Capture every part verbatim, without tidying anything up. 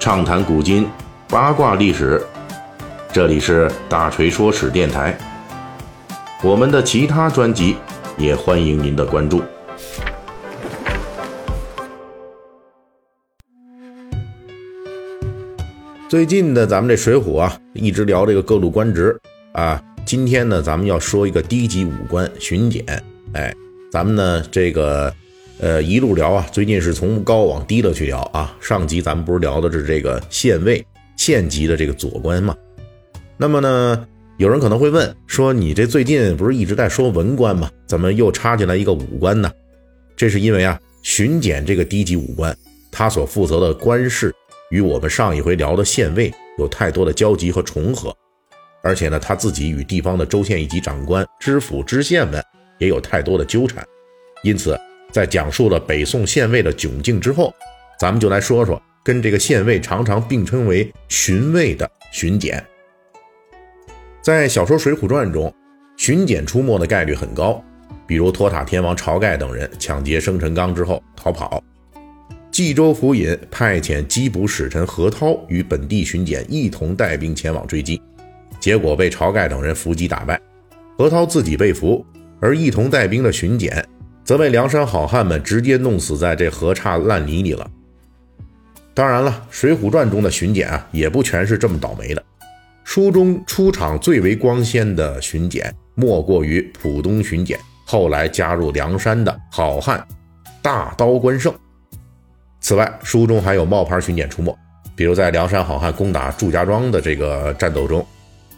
畅谈古今，八卦历史。这里是大锤说史电台，我们的其他专辑也欢迎您的关注。最近的咱们这水浒啊，一直聊这个各路官职啊。今天呢，咱们要说一个低级武官巡检。哎，咱们呢这个呃一路聊啊，最近是从高往低了去聊啊。上集咱们不是聊的是这个县尉、县级的这个左官嘛？那么呢，有人可能会问说，你这最近不是一直在说文官吗？怎么又插进来一个武官呢？这是因为啊，巡检这个低级武官，他所负责的官事与我们上一回聊的县尉有太多的交集和重合。而且呢，他自己与地方的州县一级长官、知府、知县们也有太多的纠缠。因此，在讲述了北宋县尉的窘境之后，咱们就来说说跟这个县尉常常并称为巡尉的巡检。在小说《水浒传》中，巡检出没的概率很高，比如托塔天王晁盖等人抢劫生辰纲之后逃跑。冀州府尹派遣缉捕使臣何涛与本地巡检一同带兵前往追击，结果被晁盖等人伏击打败，何涛自己被俘，而一同带兵的巡检则被梁山好汉们直接弄死在这河岔烂泥里了。当然了，《水浒传》中的巡检啊，也不全是这么倒霉的。书中出场最为光鲜的巡检，莫过于浦东巡检，后来加入梁山的好汉大刀关胜。此外，书中还有冒牌巡检出没，比如在梁山好汉攻打祝家庄的这个战斗中，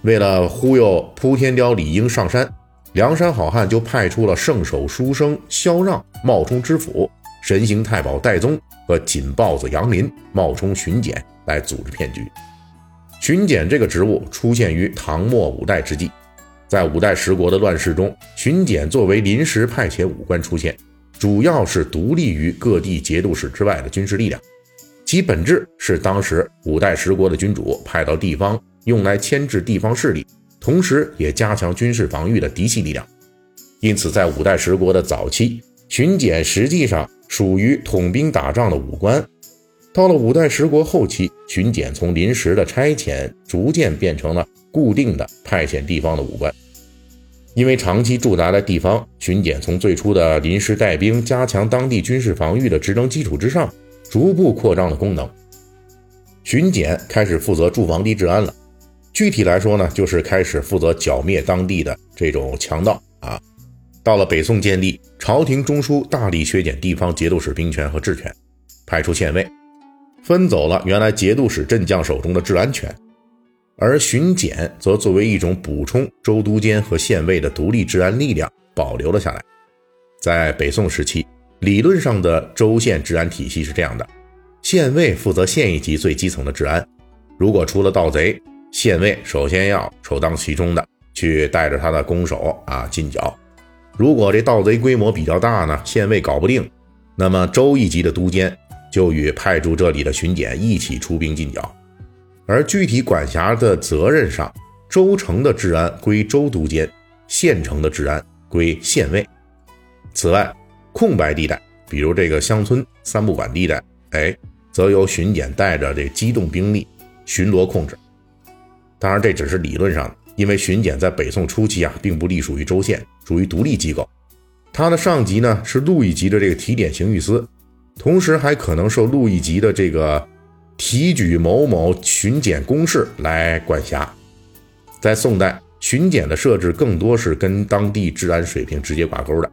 为了忽悠扑天雕李英上山，梁山好汉就派出了圣手书生萧让冒充知府，神行太保戴宗和锦豹子杨林冒充巡检来组织骗局。巡检这个职务出现于唐末五代之际，在五代十国的乱世中，巡检作为临时派遣武官出现，主要是独立于各地节度使之外的军事力量，其本质是当时五代十国的君主派到地方，用来牵制地方势力，同时也加强军事防御的嫡系力量。因此，在五代十国的早期，巡检实际上属于统兵打仗的武官。到了五代十国后期，巡检从临时的差遣逐渐变成了固定的派遣地方的武官。因为长期驻扎在地方，巡检从最初的临时带兵加强当地军事防御的职能基础之上，逐步扩张了功能。巡检开始负责驻防地治安了，具体来说呢，就是开始负责剿灭当地的这种强盗啊。到了北宋建立，朝廷中枢大力削减地方节度使兵权和治权，派出县尉，分走了原来节度使镇将手中的治安权，而巡检则作为一种补充州督监和县尉的独立治安力量保留了下来。在北宋时期，理论上的州县治安体系是这样的：县尉负责县一级最基层的治安，如果出了盗贼，县尉首先要首当其冲的去带着他的弓手啊进剿。如果这盗贼规模比较大呢，县尉搞不定，那么州一级的督监就与派驻这里的巡检一起出兵进剿。而具体管辖的责任上，州城的治安归州督监，县城的治安归县尉。此外，空白地带，比如这个乡村三不管地带，哎，则由巡检带着这机动兵力巡逻控制。当然这只是理论上的，因为巡检在北宋初期啊，并不隶属于州县，属于独立机构。他的上级呢是路一级的这个提点刑狱司，同时还可能受路一级的这个提举某某巡检公事来管辖。在宋代，巡检的设置更多是跟当地治安水平直接挂钩的，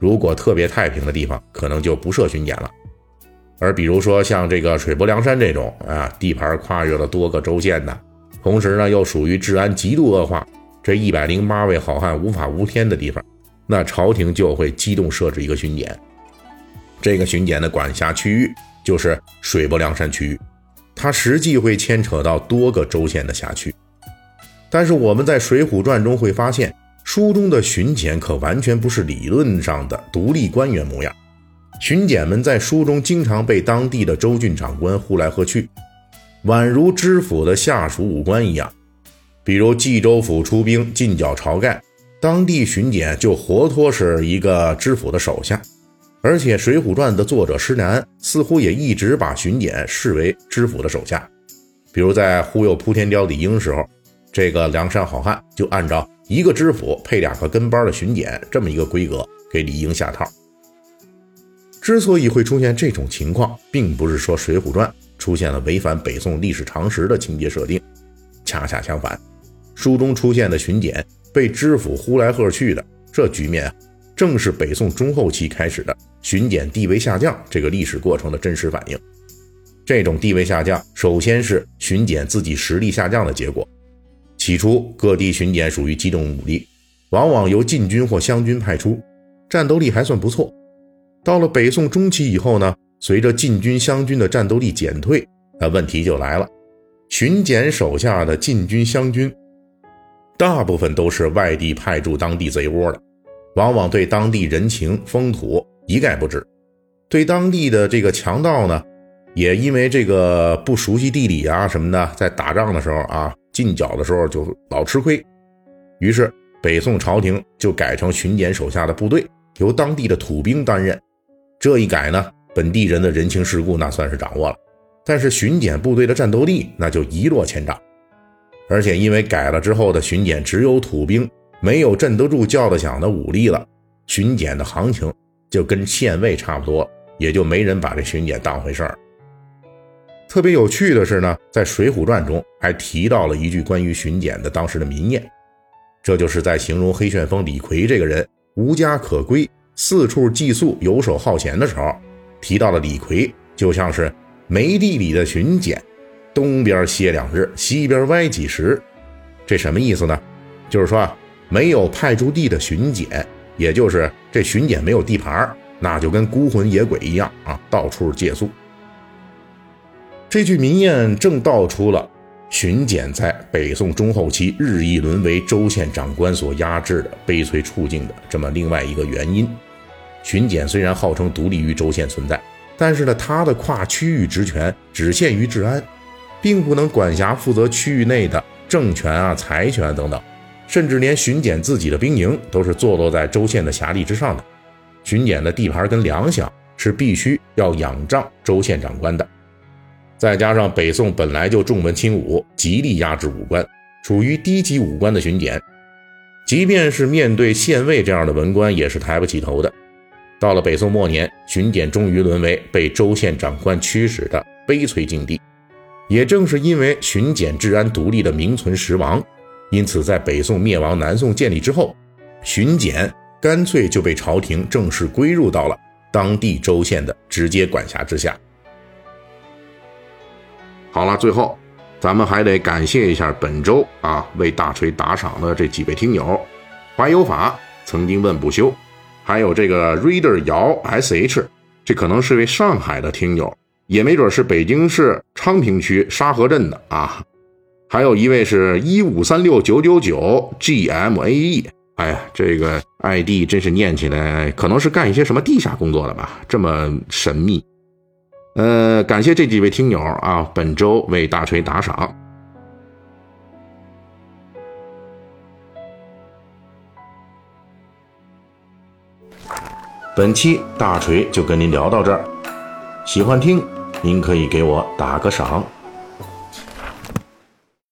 如果特别太平的地方，可能就不设巡检了。而比如说像这个水泊梁山这种啊，地盘跨越了多个州县的，同时呢又属于治安极度恶化，这一百零八位好汉无法无天的地方，那朝廷就会机动设置一个巡检。这个巡检的管辖区域就是水泊梁山区域，它实际会牵扯到多个州县的辖区。但是我们在《水浒传》中会发现，书中的巡检可完全不是理论上的独立官员模样。巡检们在书中经常被当地的州郡长官呼来喝去，宛如知府的下属武官一样。比如冀州府出兵进剿晁盖，当地巡检就活脱是一个知府的手下，而且《水浒传》的作者施南似乎也一直把巡检视为知府的手下。比如在忽悠扑天雕李英时候，这个梁山好汉就按照一个知府配两个跟班的巡检这么一个规格给李英下套。之所以会出现这种情况，并不是说《水浒传》出现了违反北宋历史常识的情节设定，恰恰相反，书中出现的巡检被知府呼来喝去的这局面，正是北宋中后期开始的巡检地位下降这个历史过程的真实反映。这种地位下降首先是巡检自己实力下降的结果。起初各地巡检属于机动武力，往往由禁军或湘军派出，战斗力还算不错。到了北宋中期以后呢，随着禁军湘军的战斗力减退，那问题就来了，巡检手下的禁军湘军大部分都是外地派驻当地贼窝的，往往对当地人情风土一概不知，对当地的这个强盗呢，也因为这个不熟悉地理啊什么的，在打仗的时候啊，进剿的时候就老吃亏。于是北宋朝廷就改成巡检手下的部队由当地的土兵担任。这一改呢，本地人的人情世故那算是掌握了，但是巡检部队的战斗力那就一落千丈。而且因为改了之后的巡检只有土兵，没有镇得住叫得响的武力了，巡检的行情就跟县尉差不多，也就没人把这巡检当回事儿。特别有趣的是呢，在《水浒传》中还提到了一句关于巡检的当时的民谚，这就是在形容黑旋风李逵这个人无家可归，四处寄宿，游手好闲的时候，提到了李逵就像是煤地里的巡检，东边歇两日，西边歪几时。这什么意思呢？就是说啊，没有派驻地的巡检，也就是这巡检没有地盘，那就跟孤魂野鬼一样啊，到处借宿。这句民谚正道出了巡检在北宋中后期日益沦为州县长官所压制的悲催处境的这么另外一个原因。巡检虽然号称独立于州县存在，但是呢，他的跨区域职权只限于治安，并不能管辖负责区域内的政权啊、财权等等，甚至连巡检自己的兵营都是坐落在州县的辖力之上的。巡检的地盘跟粮饷是必须要仰仗州县长官的。再加上北宋本来就重文轻武，极力压制武官，处于低级武官的巡检，即便是面对县尉这样的文官也是抬不起头的。到了北宋末年，巡检终于沦为被州县长官驱使的悲催境地。也正是因为巡检治安独立的名存实亡，因此在北宋灭亡、南宋建立之后，巡检干脆就被朝廷正式归入到了当地州县的直接管辖之下。好了，最后咱们还得感谢一下本周啊为大锤打赏的这几位听友：怀有法、曾经问不休，还有这个 Reader 姚 S H， 这可能是位上海的听友，也没准是北京市昌平区沙河镇的啊，还有一位是 一五三六九九九 G M A E， 哎呀，这个 I D 真是念起来可能是干一些什么地下工作的吧，这么神秘。呃，感谢这几位听友啊，本周为大锤打赏。本期大锤就跟您聊到这儿，喜欢听您可以给我打个赏。